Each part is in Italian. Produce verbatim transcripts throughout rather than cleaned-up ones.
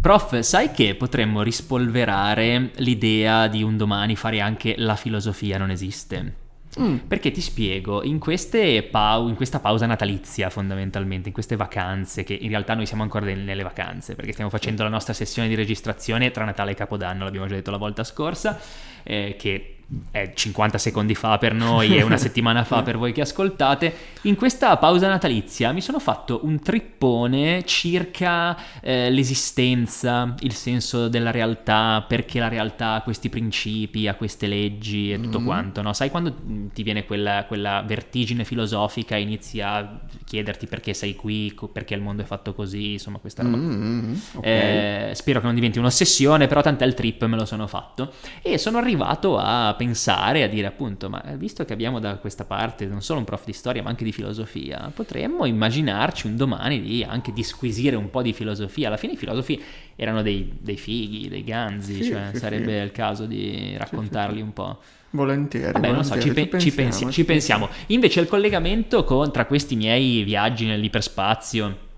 Prof, sai che potremmo rispolverare l'idea di un domani fare anche la filosofia non esiste? Mm. Perché ti spiego, in, queste pau- in questa pausa natalizia fondamentalmente, in queste vacanze, che in realtà noi siamo ancora nelle vacanze, perché stiamo facendo la nostra sessione di registrazione tra Natale e Capodanno, l'abbiamo già detto la volta scorsa, eh, che è cinquanta secondi fa per noi e una settimana fa per voi che ascoltate. In questa pausa natalizia mi sono fatto un trippone circa eh, l'esistenza, il senso della realtà, perché la realtà ha questi principi, ha queste leggi e tutto mm. quanto, no? Sai quando ti viene quella, quella vertigine filosofica e inizi a chiederti perché sei qui, perché il mondo è fatto così, insomma questa roba. Mm, okay. eh, spero che non diventi un'ossessione, però tant'è il trip, me lo sono fatto e sono arrivato a pensare, a dire appunto, ma visto che abbiamo da questa parte non solo un prof di storia ma anche di filosofia, potremmo immaginarci un domani di anche disquisire un po' di filosofia. Alla fine i filosofi erano dei, dei fighi, dei ganzi, sì, cioè sì, sarebbe sì. il caso di raccontarli sì, un po'. Volentieri. Vabbè, volentieri, non so, ci, pe- ci, pensiamo, ci, pensi- ci pensiamo. Invece il collegamento con, tra questi miei viaggi nell'iperspazio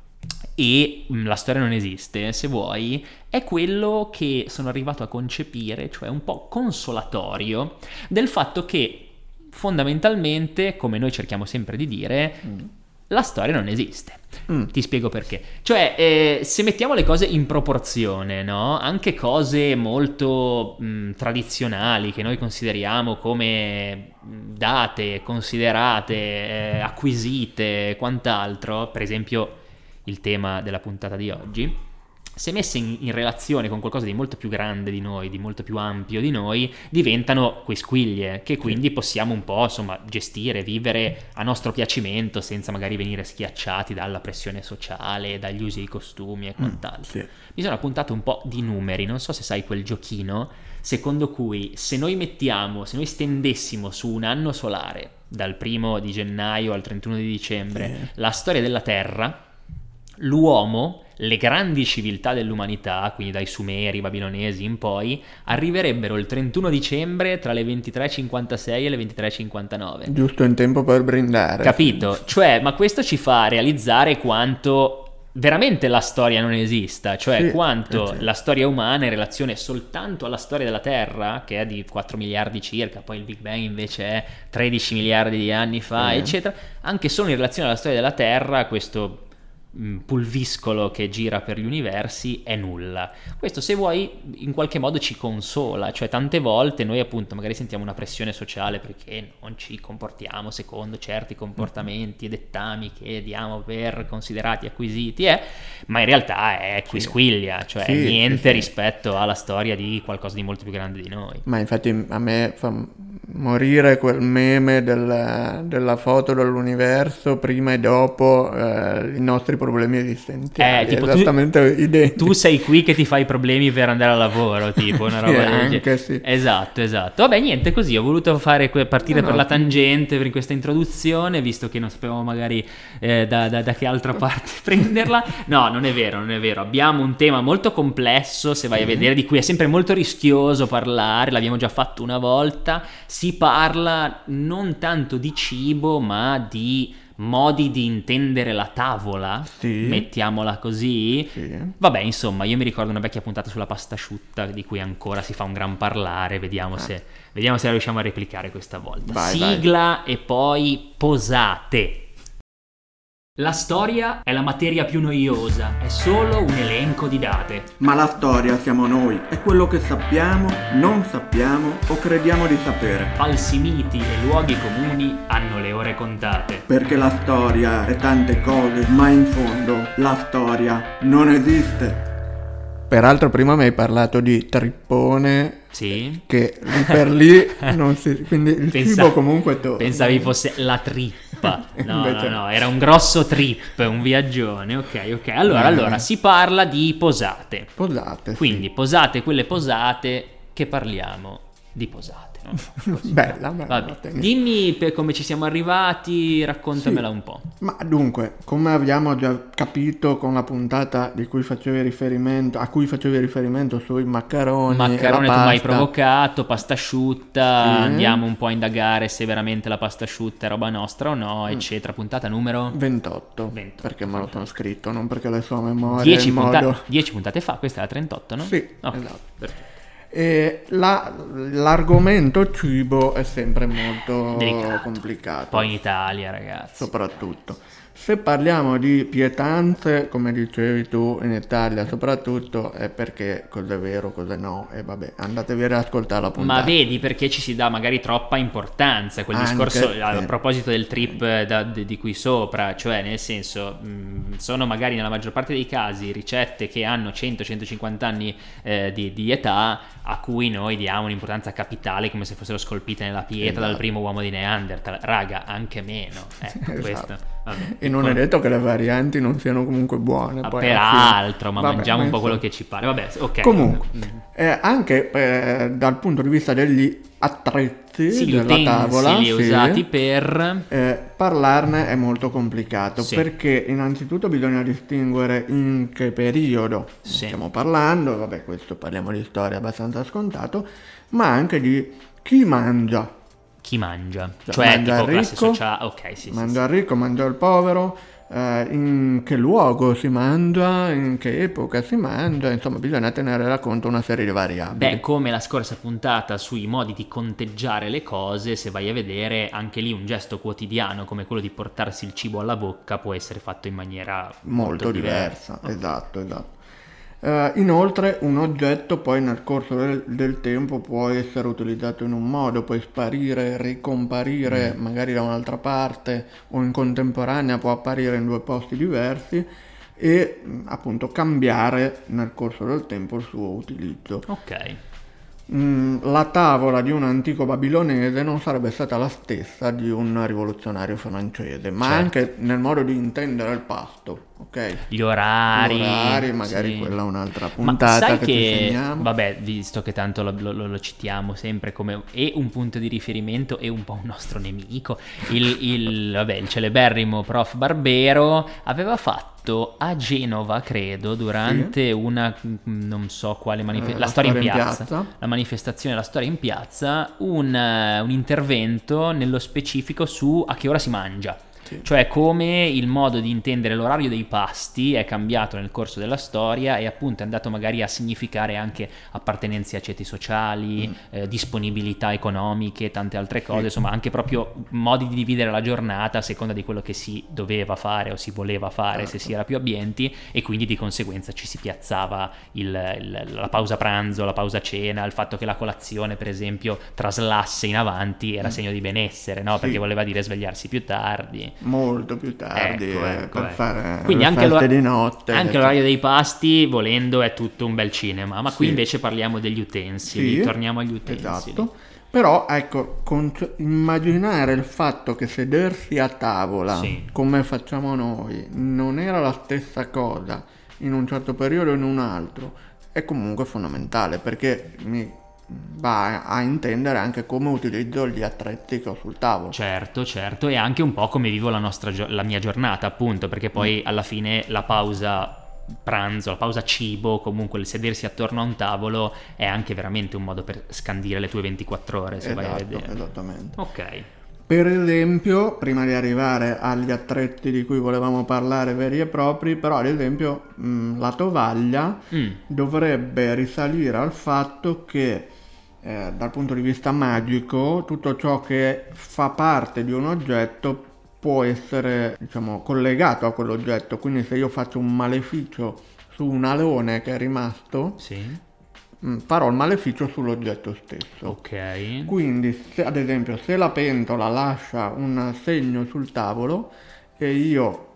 e la storia non esiste, se vuoi, è quello che sono arrivato a concepire, cioè un po' consolatorio, del fatto che fondamentalmente, come noi cerchiamo sempre di dire, mm. la storia non esiste. Mm. Ti spiego perché. Cioè, eh, se mettiamo le cose in proporzione, no? Anche cose molto mh, tradizionali che noi consideriamo come date, considerate, eh, acquisite, quant'altro, per esempio il tema della puntata di oggi, se messe in, in relazione con qualcosa di molto più grande di noi, di molto più ampio di noi, diventano quisquiglie che quindi possiamo un po', insomma, gestire, vivere a nostro piacimento senza magari venire schiacciati dalla pressione sociale, dagli usi e i costumi e quant'altro. Mm, sì. Mi sono appuntato un po' di numeri, non so se sai quel giochino secondo cui se noi mettiamo, se noi stendessimo su un anno solare dal primo di gennaio al trentuno di dicembre yeah. la storia della Terra, l'uomo, le grandi civiltà dell'umanità, quindi dai Sumeri, Babilonesi in poi, arriverebbero il trentuno dicembre tra le ventitré e cinquantasei e le ventitré e cinquantanove. Giusto in tempo per brindare. Capito? Cioè, ma questo ci fa realizzare quanto veramente la storia non esista, cioè sì, quanto sì. la storia umana in relazione soltanto alla storia della Terra, che è di quattro miliardi circa, poi il Big Bang invece è tredici miliardi di anni fa, sì. eccetera, anche solo in relazione alla storia della Terra, questo pulviscolo che gira per gli universi è nulla. Questo, se vuoi, in qualche modo ci consola, cioè tante volte noi appunto magari sentiamo una pressione sociale perché non ci comportiamo secondo certi comportamenti e dettami che diamo per considerati acquisiti, eh? ma in realtà è quisquiglia, cioè sì, niente sì. rispetto alla storia di qualcosa di molto più grande di noi. Ma infatti a me fa morire quel meme della, della foto dell'universo prima e dopo eh, i nostri problemi esistenziali, eh, tipo, esattamente tu, identico. Tu sei qui che ti fai i problemi per andare al lavoro, tipo una roba sì, anche, sì. Esatto, esatto. Vabbè, niente, così ho voluto fare que- partire no, per no, la tangente per questa introduzione, visto che non sapevamo magari eh, da, da, da che altra parte prenderla. No, non è vero, non è vero. Abbiamo un tema molto complesso, se vai sì. a vedere, di cui è sempre molto rischioso parlare, l'abbiamo già fatto una volta. Si parla non tanto di cibo, ma di modi di intendere la tavola, sì. mettiamola così. Sì. Vabbè, insomma, io mi ricordo una vecchia puntata sulla pasta asciutta di cui ancora si fa un gran parlare, vediamo, ah. se, vediamo se la riusciamo a replicare questa volta. Vai, sigla vai. E poi posate. La storia è la materia più noiosa, è solo un elenco di date. Ma la storia siamo noi, è quello che sappiamo, non sappiamo o crediamo di sapere. Falsi miti e luoghi comuni hanno le ore contate. Perché la storia è tante cose, ma in fondo la storia non esiste. Peraltro prima mi hai parlato di trippone, sì. che lì per lì non si... quindi il Pensa... cibo comunque torna. Pensavi fosse la trippa, no no no, era un grosso trip, un viaggione, ok ok. Allora, eh. allora si parla di posate. Posate. Quindi sì. posate, quelle posate che parliamo di posate. no? bella, bella. Dimmi per come ci siamo arrivati, raccontamela sì, un po'. Ma dunque, come abbiamo già capito con la puntata di cui facevi riferimento, a cui facevi riferimento sui maccheroni, maccherone, tu mai provocato, pasta asciutta, sì. Andiamo un po' a indagare se veramente la pasta asciutta è roba nostra o no, eccetera. Puntata numero ventotto, ventotto. Perché me lo sono scritto, non perché le so a memoria. dieci punta- puntate fa, questa è la trentotto, no? Sì, okay, esatto. Perfetto. E la, l'argomento cibo è sempre molto delicato, complicato. Poi in Italia, ragazzi. Soprattutto. Se parliamo di pietanze, come dicevi tu, in Italia soprattutto, è perché cosa è vero, cosa no, e vabbè, andatevi ad ascoltare la puntata. Ma vedi perché ci si dà magari troppa importanza, quel anche discorso, se... a proposito del trip da, di qui sopra, cioè nel senso, mh, sono magari nella maggior parte dei casi ricette che hanno cento centocinquanta anni eh, di, di età, a cui noi diamo un'importanza capitale come se fossero scolpite nella pietra, esatto, dal primo uomo di Neanderthal, raga, anche meno, ecco, esatto, questo. Vabbè, e non con... è detto che le varianti non siano comunque buone, ah, poi peraltro, ma vabbè, mangiamo un po' quello che ci pare, vabbè, okay. Comunque eh, anche eh, dal punto di vista degli attrezzi, sì, della utensili tavola, sì, usati per eh, parlarne è molto complicato, sì, perché innanzitutto bisogna distinguere in che periodo, sì, stiamo parlando, vabbè, questo parliamo di storia abbastanza scontato, ma anche di chi mangia. Chi mangia, cioè, cioè mangia tipo classe sociale, ok, sì, mangia sì, il ricco, mangia il povero, eh, in che luogo si mangia, in che epoca si mangia, insomma bisogna tenere conto una serie di variabili. Beh, come la scorsa puntata sui modi di conteggiare le cose, se vai a vedere anche lì un gesto quotidiano come quello di portarsi il cibo alla bocca può essere fatto in maniera molto, molto diversa, diversa. Oh. Esatto, esatto. Uh, inoltre un oggetto poi nel corso del, del tempo può essere utilizzato in un modo, poi sparire, ricomparire mm. magari da un'altra parte o in contemporanea può apparire in due posti diversi e appunto cambiare nel corso del tempo il suo utilizzo. Ok. La tavola di un antico babilonese non sarebbe stata la stessa di un rivoluzionario francese, ma certo, anche nel modo di intendere il pasto, ok? Gli orari, Gli orari magari sì, quella è un'altra puntata, ma sai che, che ti segniamo. Vabbè, visto che tanto lo, lo, lo citiamo sempre come è un punto di riferimento e un po' un nostro nemico, il, il, vabbè, il celeberrimo prof Barbero aveva fatto a Genova, credo, durante sì, una non so quale manifestazione, eh, la, la storia in piazza, in piazza, la manifestazione La storia in piazza, un, un intervento nello specifico su a che ora si mangia, sì, cioè come il modo di intendere l'orario dei pasti è cambiato nel corso della storia e appunto è andato magari a significare anche appartenenze a ceti sociali, mm. eh, disponibilità economiche, tante altre cose, sì, insomma anche proprio modi di dividere la giornata a seconda di quello che si doveva fare o si voleva fare, certo, se si era più abbienti, e quindi di conseguenza ci si piazzava il, il, la pausa pranzo, la pausa cena, il fatto che la colazione per esempio traslasse in avanti era mm. segno di benessere, no? Sì, perché voleva dire svegliarsi più tardi, molto più tardi, ecco, eh, ecco, per ecco. fare quindi anche, l'ora- di notte, anche l'orario dei pasti volendo è tutto un bel cinema, ma sì, qui invece parliamo degli utensili, sì, torniamo agli utensili, esatto. Però ecco, con- immaginare il fatto che sedersi a tavola, sì, come facciamo noi, non era la stessa cosa in un certo periodo o in un altro è comunque fondamentale, perché mi va a intendere anche come utilizzo gli attrezzi che ho sul tavolo. Certo, certo, e anche un po' come vivo la, nostra, la mia giornata, appunto, perché poi mm. alla fine la pausa pranzo, la pausa cibo, comunque il sedersi attorno a un tavolo è anche veramente un modo per scandire le tue ventiquattro ore, se esatto, vai a vedere. Esattamente. Ok. Per esempio, prima di arrivare agli attrezzi di cui volevamo parlare veri e propri, però ad esempio mh, la tovaglia mm. dovrebbe risalire al fatto che Eh, dal punto di vista magico tutto ciò che fa parte di un oggetto può essere, diciamo, collegato a quell'oggetto, quindi se io faccio un maleficio su un alone che è rimasto, sì, mh, farò il maleficio sull'oggetto stesso, ok? Quindi se, ad esempio, se la pentola lascia un segno sul tavolo e io,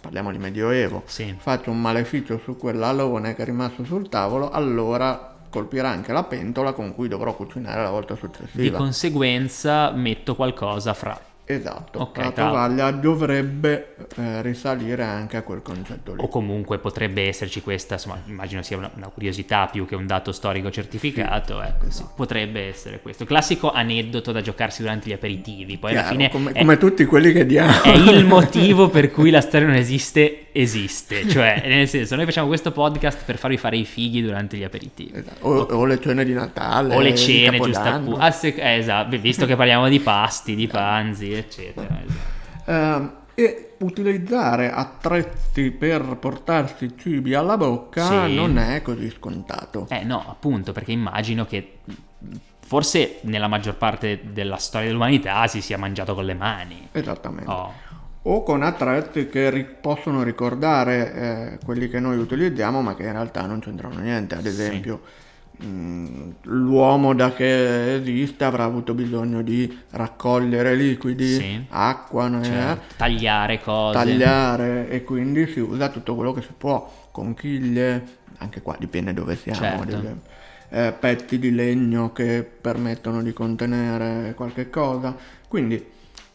parliamo di Medioevo, sì, faccio un maleficio su quell'alone che è rimasto sul tavolo, allora colpirà anche la pentola con cui dovrò cucinare la volta successiva. Di conseguenza metto qualcosa fra. Esatto, okay, la tovaglia dovrebbe eh, risalire anche a quel concetto lì. O comunque potrebbe esserci questa, insomma, immagino sia una, una curiosità più che un dato storico certificato, sì, ecco, esatto. Sì, potrebbe essere questo. Classico aneddoto da giocarsi durante gli aperitivi. Poi chiaro, alla fine come, è, come tutti quelli che diamo. È il motivo per cui la storia non esiste, esiste. Cioè, nel senso, noi facciamo questo podcast per farvi fare i fighi durante gli aperitivi. Esatto. O, o le cene di Natale, o le cene, giusto? Ah, se, eh, esatto, visto che parliamo di pasti, di panzi, eccetera. Uh, e utilizzare attrezzi per portarsi cibi alla bocca, sì, non è così scontato. Eh no, appunto, perché immagino che forse nella maggior parte della storia dell'umanità si sia mangiato con le mani. Esattamente. Oh. O con attrezzi che ri- possono ricordare eh, quelli che noi utilizziamo, ma che in realtà non c'entrano niente. Ad esempio, sì, l'uomo da che esiste avrà avuto bisogno di raccogliere liquidi, sì, acqua, cioè, tagliare cose, tagliare, e quindi si usa tutto quello che si può, conchiglie, anche qua dipende dove siamo, certo, eh, pezzi di legno che permettono di contenere qualche cosa, quindi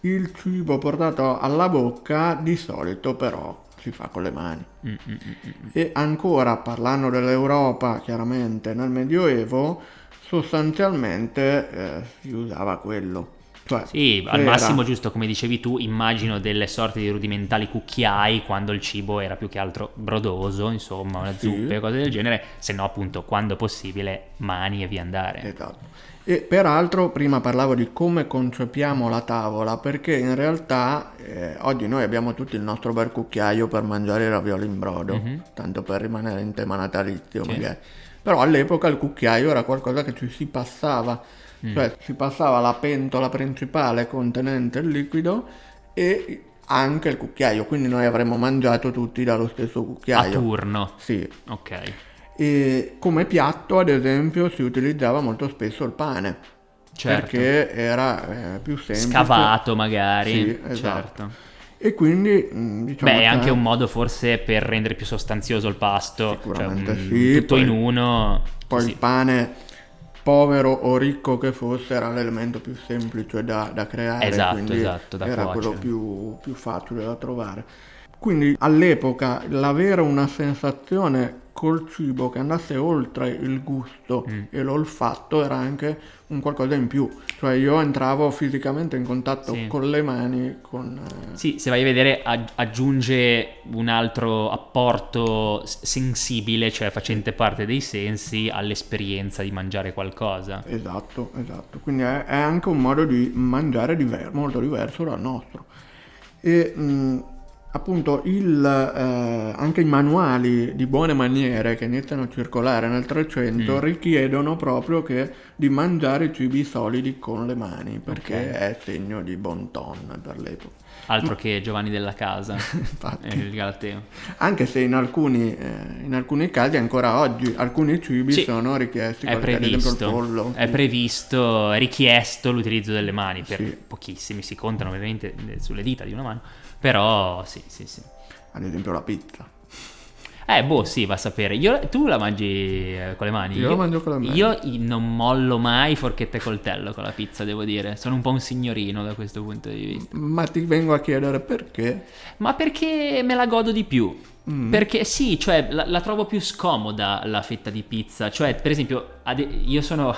il cibo portato alla bocca di solito però si fa con le mani. Mm, mm, mm, mm. E ancora parlando dell'Europa, chiaramente nel Medioevo sostanzialmente eh, si usava quello. Cioè, sì, al era... massimo, giusto come dicevi tu, immagino delle sorte di rudimentali cucchiai quando il cibo era più che altro brodoso, insomma, una sì, zuppe, cose del genere, se no appunto quando possibile mani e via andare. Esatto. E peraltro prima parlavo di come concepiamo la tavola, perché in realtà eh, oggi noi abbiamo tutti il nostro bel cucchiaio per mangiare i ravioli in brodo, mm-hmm, tanto per rimanere in tema natalizio, sì, magari. Però all'epoca il cucchiaio era qualcosa che ci si passava, mm, cioè si passava la pentola principale contenente il liquido e anche il cucchiaio, quindi noi avremmo mangiato tutti dallo stesso cucchiaio. A turno? Sì. Ok. E come piatto ad esempio si utilizzava molto spesso il pane, certo, perché era eh, più semplice, scavato magari, sì, esatto, certo, e quindi diciamo, beh, è anche un modo forse per rendere più sostanzioso il pasto, sicuramente, cioè, sì, tutto poi, in uno poi sì, il pane, povero o ricco che fosse, era l'elemento più semplice da, da creare, esatto, quindi esatto, da era cuocere, quello più, più facile da trovare. Quindi all'epoca l'avere una sensazione col cibo che andasse oltre il gusto mm. e l'olfatto era anche un qualcosa in più, cioè io entravo fisicamente in contatto, sì, con le mani, con eh... sì, se vai a vedere aggiunge un altro apporto sensibile, cioè facente parte dei sensi, all'esperienza di mangiare qualcosa. Esatto, esatto, quindi è, è anche un modo di mangiare diver- molto diverso dal nostro. E mh, appunto il, eh, anche i manuali di buone maniere che iniziano a circolare nel Trecento mm. richiedono proprio che di mangiare cibi solidi con le mani, perché okay, è segno di bon ton per l'epoca. Altro Ma... che Giovanni della Casa e il Galateo. Anche se in alcuni, eh, in alcuni casi ancora oggi alcuni cibi, sì, sono richiesti, è previsto, ad esempio il pollo, è sì, previsto, è richiesto l'utilizzo delle mani per sì, pochissimi, si contano ovviamente sulle dita di una mano. Però sì, sì, sì. Ad esempio la pizza. Eh, boh, sì, va a sapere. Io, tu la mangi con le mani? Io, io la mangio con le mani. Io non mollo mai forchetta e coltello con la pizza, devo dire. Sono un po' un signorino da questo punto di vista. Ma ti vengo a chiedere perché? Ma perché me la godo di più. Mm. Perché sì, cioè la, la trovo più scomoda la fetta di pizza. Cioè, per esempio, ade- io sono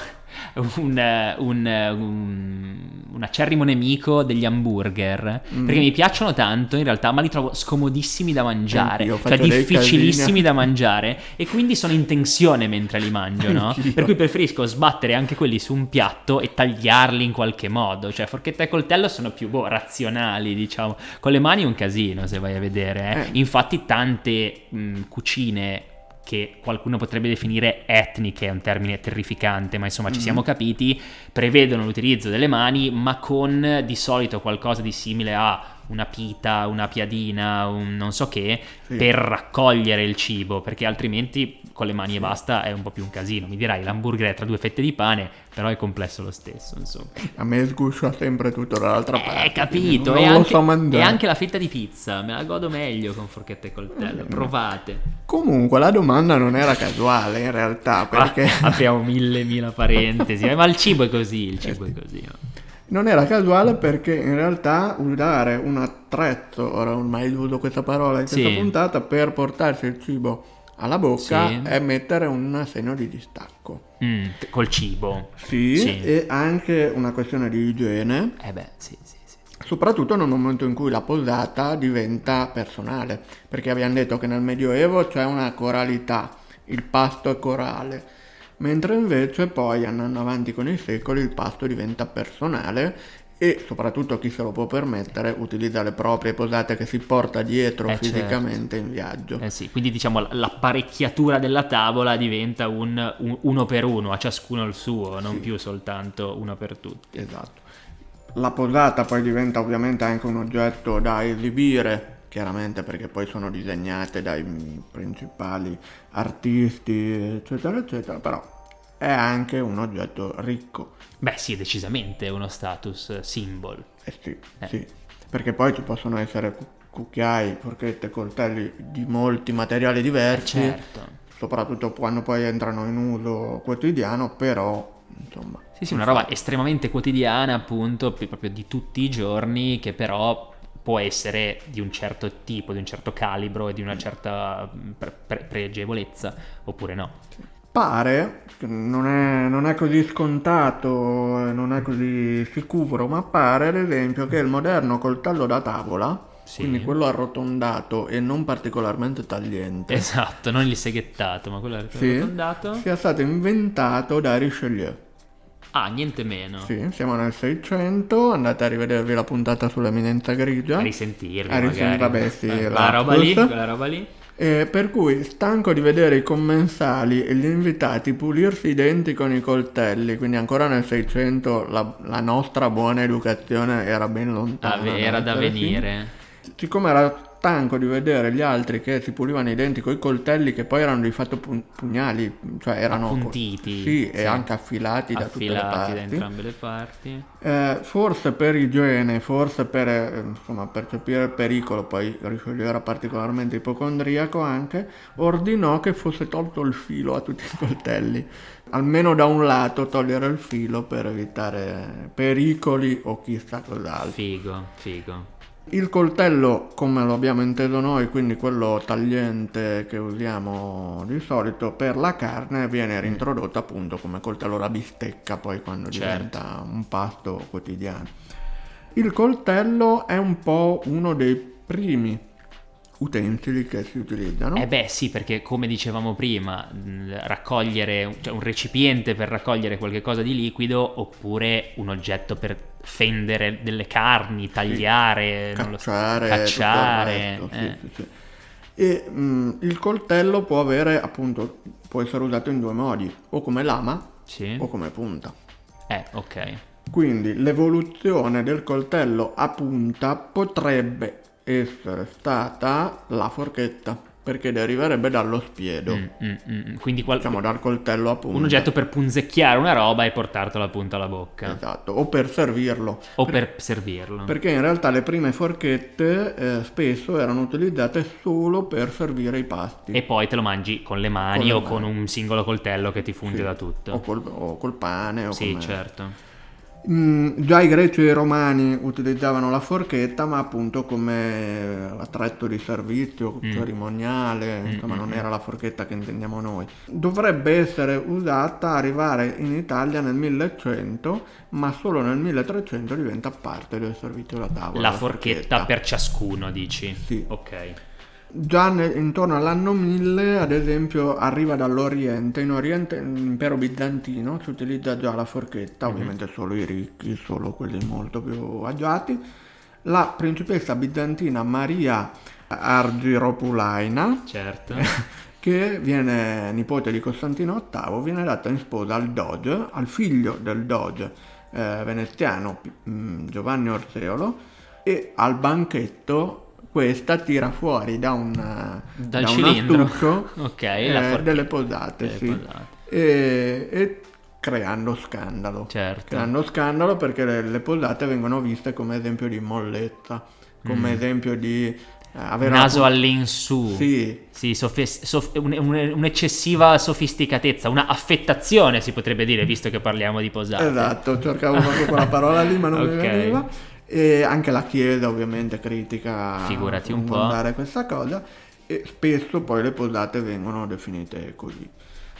un, un, un, un acerrimo nemico degli hamburger, mm. perché mi piacciono tanto in realtà, ma li trovo scomodissimi da mangiare, io cioè difficilissimi da mangiare, e quindi sono in tensione mentre li mangio, no? Per cui preferisco sbattere anche quelli su un piatto e tagliarli in qualche modo. Cioè forchetta e coltello sono più boh, razionali, diciamo. Con le mani è un casino, se vai a vedere, eh. Eh. Infatti tante mh, cucine che qualcuno potrebbe definire etniche, è un termine terrificante, ma insomma ci siamo capiti, prevedono l'utilizzo delle mani, ma con di solito qualcosa di simile a una pita, una piadina, un non so che, sì, per raccogliere il cibo, perché altrimenti con le mani sì, e basta è un po' più un casino. Mi dirai, l'hamburger è tra due fette di pane, però è complesso lo stesso, insomma. A me sguscia sempre tutto dall'altra eh, parte. Eh, capito, non e, anche, so e anche la fetta di pizza, me la godo meglio con forchetta e coltello, mm. provate. Comunque la domanda non era casuale in realtà, perché... Ah, apriamo mille mila parentesi, eh, ma il cibo è così, il cibo eh, è così, no? Non era casuale perché in realtà usare un attrezzo, ora ormai uso questa parola in questa sì. puntata, per portarsi il cibo alla bocca sì. è mettere un segno di distacco. Mm, col cibo. Sì, sì, e anche una questione di igiene. Eh beh, sì, sì. Soprattutto nel momento in cui la posata diventa personale, perché abbiamo detto che nel Medioevo c'è una coralità, il pasto è corale, mentre invece poi andando avanti con i secoli il pasto diventa personale e soprattutto chi se lo può permettere utilizza le proprie posate che si porta dietro eh fisicamente certo. in viaggio. Eh sì, quindi diciamo l'apparecchiatura della tavola diventa un, un uno per uno, a ciascuno il suo, non sì. più soltanto uno per tutti. Esatto. La posata poi diventa ovviamente anche un oggetto da esibire, chiaramente, perché poi sono disegnate dai principali artisti, eccetera, eccetera, però è anche un oggetto ricco. Beh sì, decisamente uno status symbol. Eh sì, eh. sì, perché poi ci possono essere cucchiai, forchette, coltelli di molti materiali diversi, eh certo. soprattutto quando poi entrano in uso quotidiano, però... Insomma, sì, sì, una roba estremamente quotidiana, appunto, proprio di tutti i giorni, che però può essere di un certo tipo, di un certo calibro e di una certa pre- pre- pregevolezza, oppure no. Pare, non è, non è così scontato, non è così sicuro, ma pare, ad esempio, che il moderno coltello da tavola, sì. quindi quello arrotondato e non particolarmente tagliente, esatto, non il seghettato, ma quello arrotondato, sì, sia stato inventato da Richelieu. Ah, niente meno. Sì, siamo nel seicento, andate a rivedervi la puntata sull'eminenza grigia. A risentirla, a risent- magari. Sì, eh, la roba lì, quella roba lì. Eh, per cui, stanco di vedere i commensali e gli invitati pulirsi i denti con i coltelli, quindi ancora nel Seicento la, la nostra buona educazione era ben lontana. Ave- era da venire. Sì. Siccome era stanco di vedere gli altri che si pulivano i denti con i coltelli, che poi erano di fatto pug- pugnali, cioè erano appuntiti, sì, sì, e anche affilati, affilati da tutte le parti, da entrambe le parti. Eh, forse per igiene, forse per insomma percepire il pericolo, poi Richelieu era particolarmente ipocondriaco anche, ordinò che fosse tolto il filo a tutti i coltelli, almeno da un lato togliere il filo per evitare pericoli o chissà cos'altro. Figo, figo. Il coltello, come lo abbiamo inteso noi, quindi quello tagliente che usiamo di solito per la carne, viene reintrodotto appunto come coltello da bistecca poi quando certo. diventa un pasto quotidiano. Il coltello è un po' uno dei primi utensili che si utilizzano. Eh beh sì, perché come dicevamo prima, raccogliere, cioè un recipiente per raccogliere qualche cosa di liquido, oppure un oggetto per fendere delle carni, tagliare, sì, non cacciare, lo so, cacciare. Tutto il resto, eh. sì, sì. E mh, il coltello può avere appunto, può essere usato in due modi, o come lama sì. o come punta. Eh, ok. Quindi l'evoluzione del coltello a punta potrebbe essere stata la forchetta, perché deriverebbe dallo spiedo, mm, mm, mm. quindi qual- diciamo dal coltello a punta, un oggetto per punzecchiare una roba e portartela appunto alla bocca, esatto, o per servirlo o per, per servirlo perché in realtà le prime forchette eh, spesso erano utilizzate solo per servire i pasti e poi te lo mangi con le mani, con le mani. O con un singolo coltello che ti funge sì. da tutto, o col, o col pane o sì com'è. certo. Mm, già i greci e i romani utilizzavano la forchetta, ma appunto come attrezzo di servizio, mm. cerimoniale, insomma mm, non mm. era la forchetta che intendiamo noi. Dovrebbe essere usata, arrivare in Italia nel millecento, ma solo nel milletrecento diventa parte del servizio da tavola. La, la forchetta, forchetta per ciascuno, dici? Sì. Ok. Già ne, intorno all'anno mille, ad esempio, arriva dall'Oriente, in Oriente, l'impero bizantino, si utilizza già la forchetta, ovviamente mm-hmm. solo i ricchi, solo quelli molto più agiati. La principessa bizantina Maria Argiropulaina, certo. che viene nipote di Costantino ottavo, viene data in sposa al doge, al figlio del doge eh, veneziano Giovanni Orseolo, e al banchetto questa tira fuori da un dal da cilindro un astuccio, okay, eh, delle posate, delle sì. posate. E, e creando scandalo certo. creando scandalo perché le, le posate vengono viste come esempio di mollezza, come mm. esempio di Aveva naso un... all'insù, sì, sì sof- sof- un- un- un'eccessiva sofisticatezza, una affettazione si potrebbe dire, visto che parliamo di posate. Esatto, cercavo proprio quella parola lì, ma non okay. mi veniva. E anche la Chiesa ovviamente critica, figurati un po', questa cosa, e spesso poi le posate vengono definite così,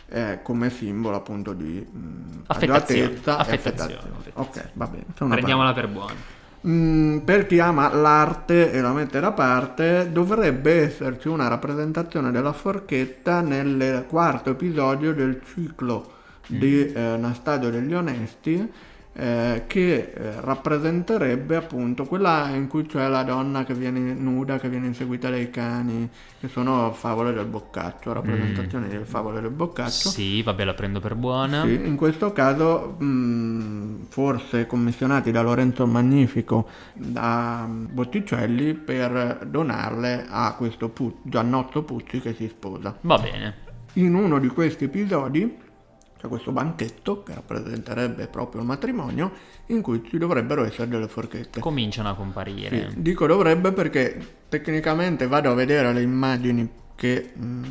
eh, come simbolo appunto di mh, affettazione. affettazione. affettazione. affettazione. Ok, va bene. Prendiamola per buona. Mm, per chi ama l'arte e la mette da parte, dovrebbe esserci una rappresentazione della forchetta nel quarto episodio del ciclo mm. di eh, Anastasio degli Onesti, eh, che eh, rappresenterebbe appunto quella in cui c'è la donna che viene nuda, che viene inseguita dai cani, che sono favole del Boccaccio, rappresentazioni mm. delle favole del Boccaccio. Sì, vabbè, la prendo per buona. Sì, in questo caso mh, forse commissionati da Lorenzo Magnifico, da Botticelli, per donarle a questo Pu- Giannotto Pucci che si sposa. Va bene. In uno di questi episodi c'è questo banchetto che rappresenterebbe proprio il matrimonio, in cui ci dovrebbero essere delle forchette. Cominciano a comparire. Sì, dico dovrebbe perché tecnicamente vado a vedere le immagini che mh,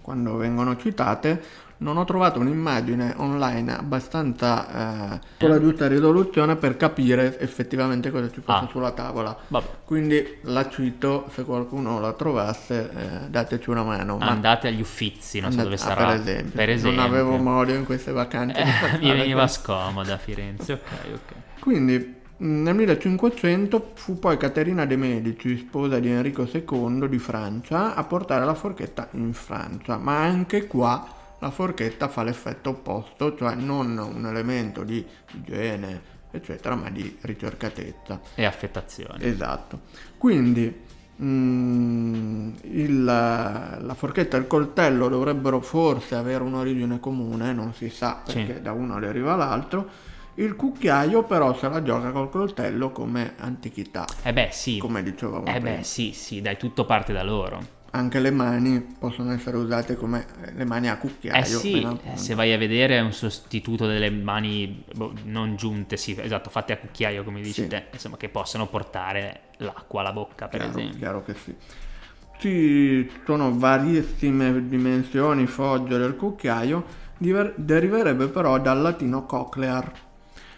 quando vengono citate non ho trovato un'immagine online abbastanza eh, con la giusta risoluzione per capire effettivamente cosa ci fosse ah. sulla tavola. Vabbè. Quindi la cito, se qualcuno la trovasse eh, dateci una mano. Ma andate agli Uffizi, non so dove sarà. Per esempio. per esempio. Non avevo modo in queste vacanze. Eh, mi veniva questo. scomoda a Firenze, ok, ok. Quindi nel millecinquecento fu poi Caterina de' Medici, sposa di Enrico secondo di Francia, a portare la forchetta in Francia, ma anche qua la forchetta fa l'effetto opposto, cioè non un elemento di igiene, eccetera, ma di ricercatezza. E affettazione. Esatto. Quindi mh, il, la forchetta e il coltello dovrebbero forse avere un'origine comune, non si sa perché sì. da uno deriva l'altro. Il cucchiaio però se la gioca col coltello come antichità. Eh beh sì. Come dicevamo eh prima. beh sì, sì, dai, tutto parte da loro. Anche le mani possono essere usate come le mani a cucchiaio. Eh sì, se vai a vedere è un sostituto delle mani non giunte, sì, esatto, fatte a cucchiaio come dici sì. te, insomma, che possono portare l'acqua alla bocca, per chiaro, esempio. Chiaro che sì. Ci sono variissime dimensioni, fogge del cucchiaio, diver- deriverebbe però dal latino cochlear.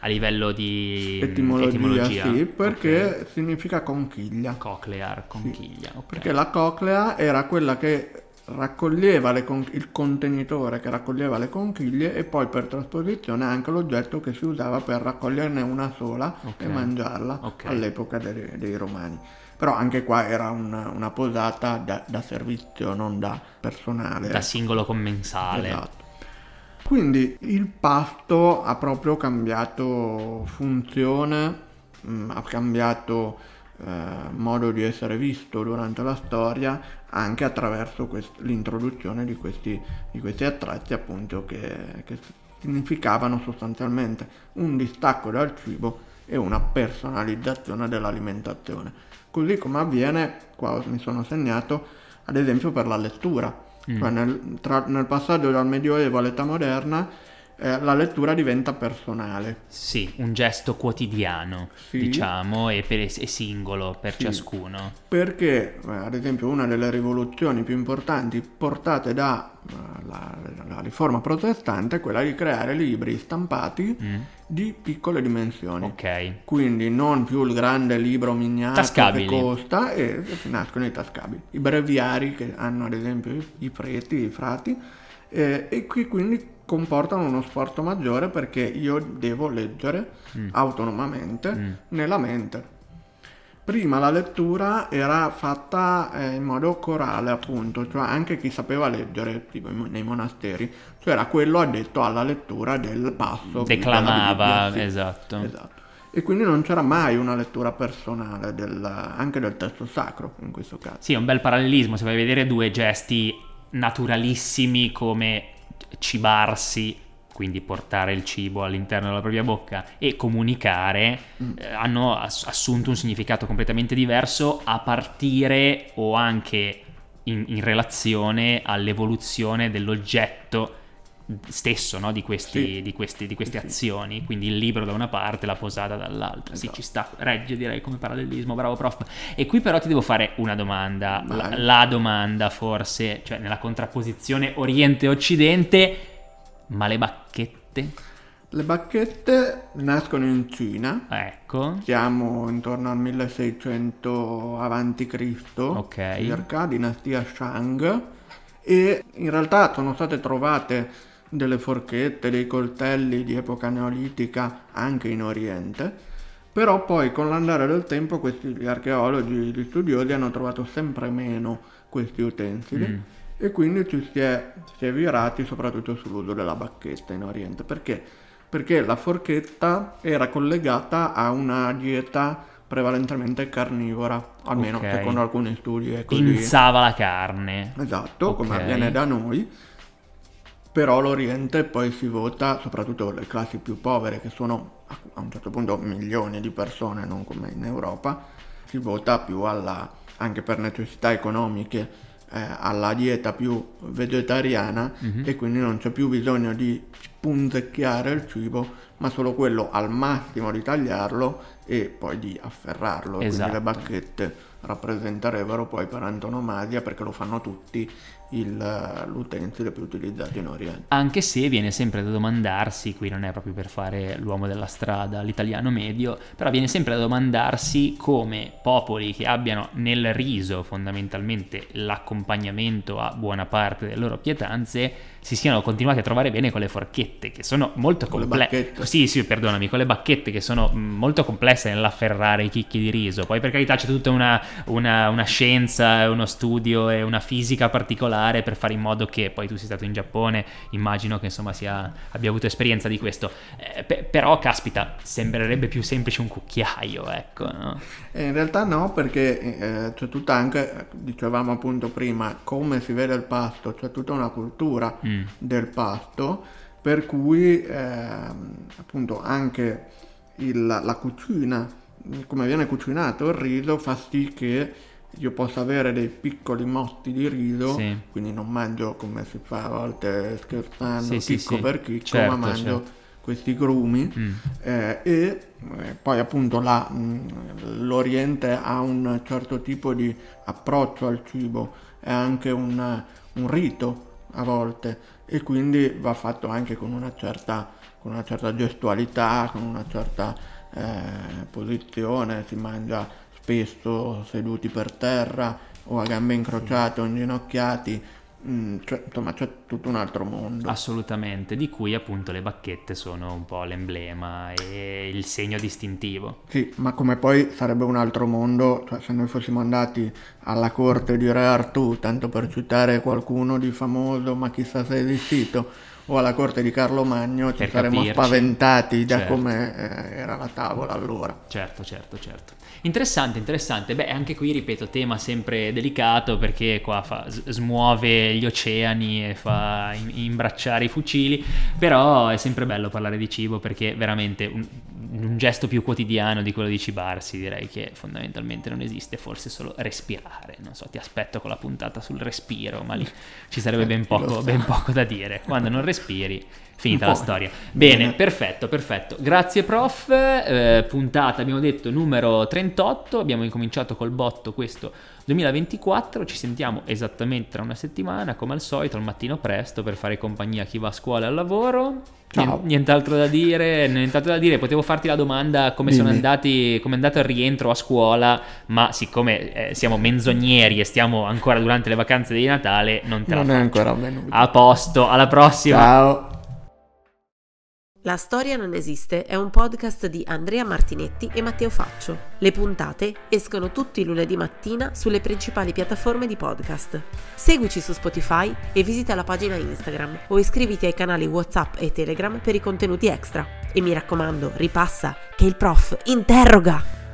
A livello di etimologia, etimologia. sì, perché okay. significa conchiglia. Cochlear, conchiglia. Sì, okay. Perché la coclea era quella che raccoglieva le con- il contenitore che raccoglieva le conchiglie, e poi per trasposizione anche l'oggetto che si usava per raccoglierne una sola okay. e mangiarla okay. all'epoca dei, dei Romani. Però anche qua era una, una posata da, da servizio, non da personale. Da singolo commensale. Esatto. Quindi il pasto ha proprio cambiato funzione, mh, ha cambiato eh, modo di essere visto durante la storia, anche attraverso quest- l'introduzione di questi, di questi attrezzi appunto che, che significavano sostanzialmente un distacco dal cibo e una personalizzazione dell'alimentazione. Così come avviene, qua mi sono segnato, ad esempio per la lettura. Mm. Cioè nel, tra, nel passaggio dal Medioevo all'età moderna eh, la lettura diventa personale. Sì, un gesto quotidiano, sì. diciamo, e, per, e singolo per sì. ciascuno. Perché, eh, ad esempio, una delle rivoluzioni più importanti portate da eh, la, la riforma protestante è quella di creare libri stampati mm. di piccole dimensioni. Ok. Quindi non più il grande libro mignato tascabili. che costa, e nascono i tascabili, i breviari che hanno ad esempio i preti, i frati, eh, e qui quindi comportano uno sforzo maggiore perché io devo leggere mm. autonomamente mm. nella mente. Prima la lettura era fatta eh, in modo corale, appunto, cioè anche chi sapeva leggere, tipo nei monasteri, cioè era quello addetto alla lettura del passo. Declamava, sì, esatto. esatto. E quindi non c'era mai una lettura personale del, anche del testo sacro in questo caso. Sì, è un bel parallelismo, se vai a vedere due gesti naturalissimi come cibarsi, quindi portare il cibo all'interno della propria bocca, e comunicare mm. eh, hanno assunto un significato completamente diverso a partire o anche in, in relazione all'evoluzione dell'oggetto stesso, no? Di, questi, sì. di, questi, di queste sì. azioni, quindi il libro da una parte, la posata dall'altra. Esatto. Sì, ci sta, regge direi come parallelismo, bravo prof. E qui però ti devo fare una domanda, la, la domanda forse, cioè nella contrapposizione Oriente-Occidente, ma le bacchette? Le bacchette nascono in Cina, ecco, siamo intorno al milleseicento avanti Cristo, okay, circa, dinastia Shang, e in realtà sono state trovate delle forchette, dei coltelli di epoca neolitica anche in Oriente, però poi con l'andare del tempo questi gli archeologi, gli studiosi hanno trovato sempre meno questi utensili, mm. e quindi ci si è, si è virati soprattutto sull'uso della bacchetta in Oriente. Perché? Perché la forchetta era collegata a una dieta prevalentemente carnivora, almeno okay, secondo alcuni studi è così. Pinzava la carne. Esatto, okay, come avviene da noi. Però l'Oriente poi si vota, soprattutto le classi più povere, che sono a un certo punto milioni di persone, non come in Europa, si vota più alla, anche per necessità economiche, eh, alla dieta più vegetariana, mm-hmm, e quindi non c'è più bisogno di punzecchiare il cibo, ma solo quello al massimo di tagliarlo e poi di afferrarlo. Esatto. Quindi le bacchette rappresenterebbero poi per antonomasia, perché lo fanno tutti, Il, l'utensile più utilizzato in Oriente. Anche se viene sempre da domandarsi, qui non è proprio per fare l'uomo della strada, l'italiano medio, però viene sempre da domandarsi come popoli che abbiano nel riso fondamentalmente l'accompagnamento a buona parte delle loro pietanze si siano continuati a trovare bene con le forchette, che sono molto complesse. Sì, sì, perdonami, con le bacchette, che sono molto complesse nell'afferrare i chicchi di riso. Poi per carità c'è tutta una, una, una scienza, uno studio e una fisica particolare per fare in modo che, poi tu sei stato in Giappone, immagino che insomma sia, abbia avuto esperienza di questo, eh, pe- però caspita, sembrerebbe più semplice un cucchiaio, ecco, no? In realtà no, perché eh, c'è tutta, anche dicevamo appunto prima, come si vede il pasto, c'è tutta una cultura mm. del pasto, per cui eh, appunto anche il, la cucina, come viene cucinato il riso, fa sì che io posso avere dei piccoli motti di riso, sì, quindi non mangio come si fa a volte scherzando, sì, chicco sì, sì. per chicco, certo, ma mangio certo. questi grumi. Mm. Eh, e poi appunto la, l'Oriente ha un certo tipo di approccio al cibo, è anche un, un rito a volte, e quindi va fatto anche con una certa, con una certa gestualità, con una certa eh, posizione, si mangia spesso seduti per terra o a gambe incrociate o inginocchiati, mm, cioè, insomma c'è tutto un altro mondo. Assolutamente, di cui appunto le bacchette sono un po' l'emblema e il segno distintivo. Sì, ma come poi sarebbe un altro mondo, cioè, se noi fossimo andati alla corte di Re Artù, tanto per citare qualcuno di famoso ma chissà se è esistito, o alla corte di Carlo Magno, ci saremmo spaventati da certo. come eh, era la tavola allora. Certo, certo, certo. Interessante, interessante. Beh, anche qui, ripeto, tema sempre delicato, perché qua fa, smuove gli oceani e fa imbracciare i fucili, però è sempre bello parlare di cibo, perché veramente un, un gesto più quotidiano di quello di cibarsi, direi che fondamentalmente non esiste, forse solo respirare. Non so, ti aspetto con la puntata sul respiro, ma lì ci sarebbe ben poco, ben poco da dire. Quando non respiri, finita la storia. Bene, bene, perfetto, perfetto. Grazie prof, eh, puntata abbiamo detto numero trentotto, abbiamo incominciato col botto questo duemilaventiquattro, ci sentiamo esattamente tra una settimana, come al solito al mattino presto, per fare compagnia a chi va a scuola e al lavoro. Ciao. Nient'altro da dire, nient'altro da dire, potevo farti la domanda come Dimmi. sono andati, come è andato il rientro a scuola, ma siccome eh, siamo menzogneri e stiamo ancora durante le vacanze di Natale, non te non la faccio. È ancora avvenuto. A posto, alla prossima. Ciao. La storia non esiste è un podcast di Andrea Martinetti e Matteo Faccio. Le puntate escono tutti i lunedì mattina sulle principali piattaforme di podcast. Seguici su Spotify e visita la pagina Instagram o iscriviti ai canali WhatsApp e Telegram per i contenuti extra. E mi raccomando, ripassa che il prof interroga!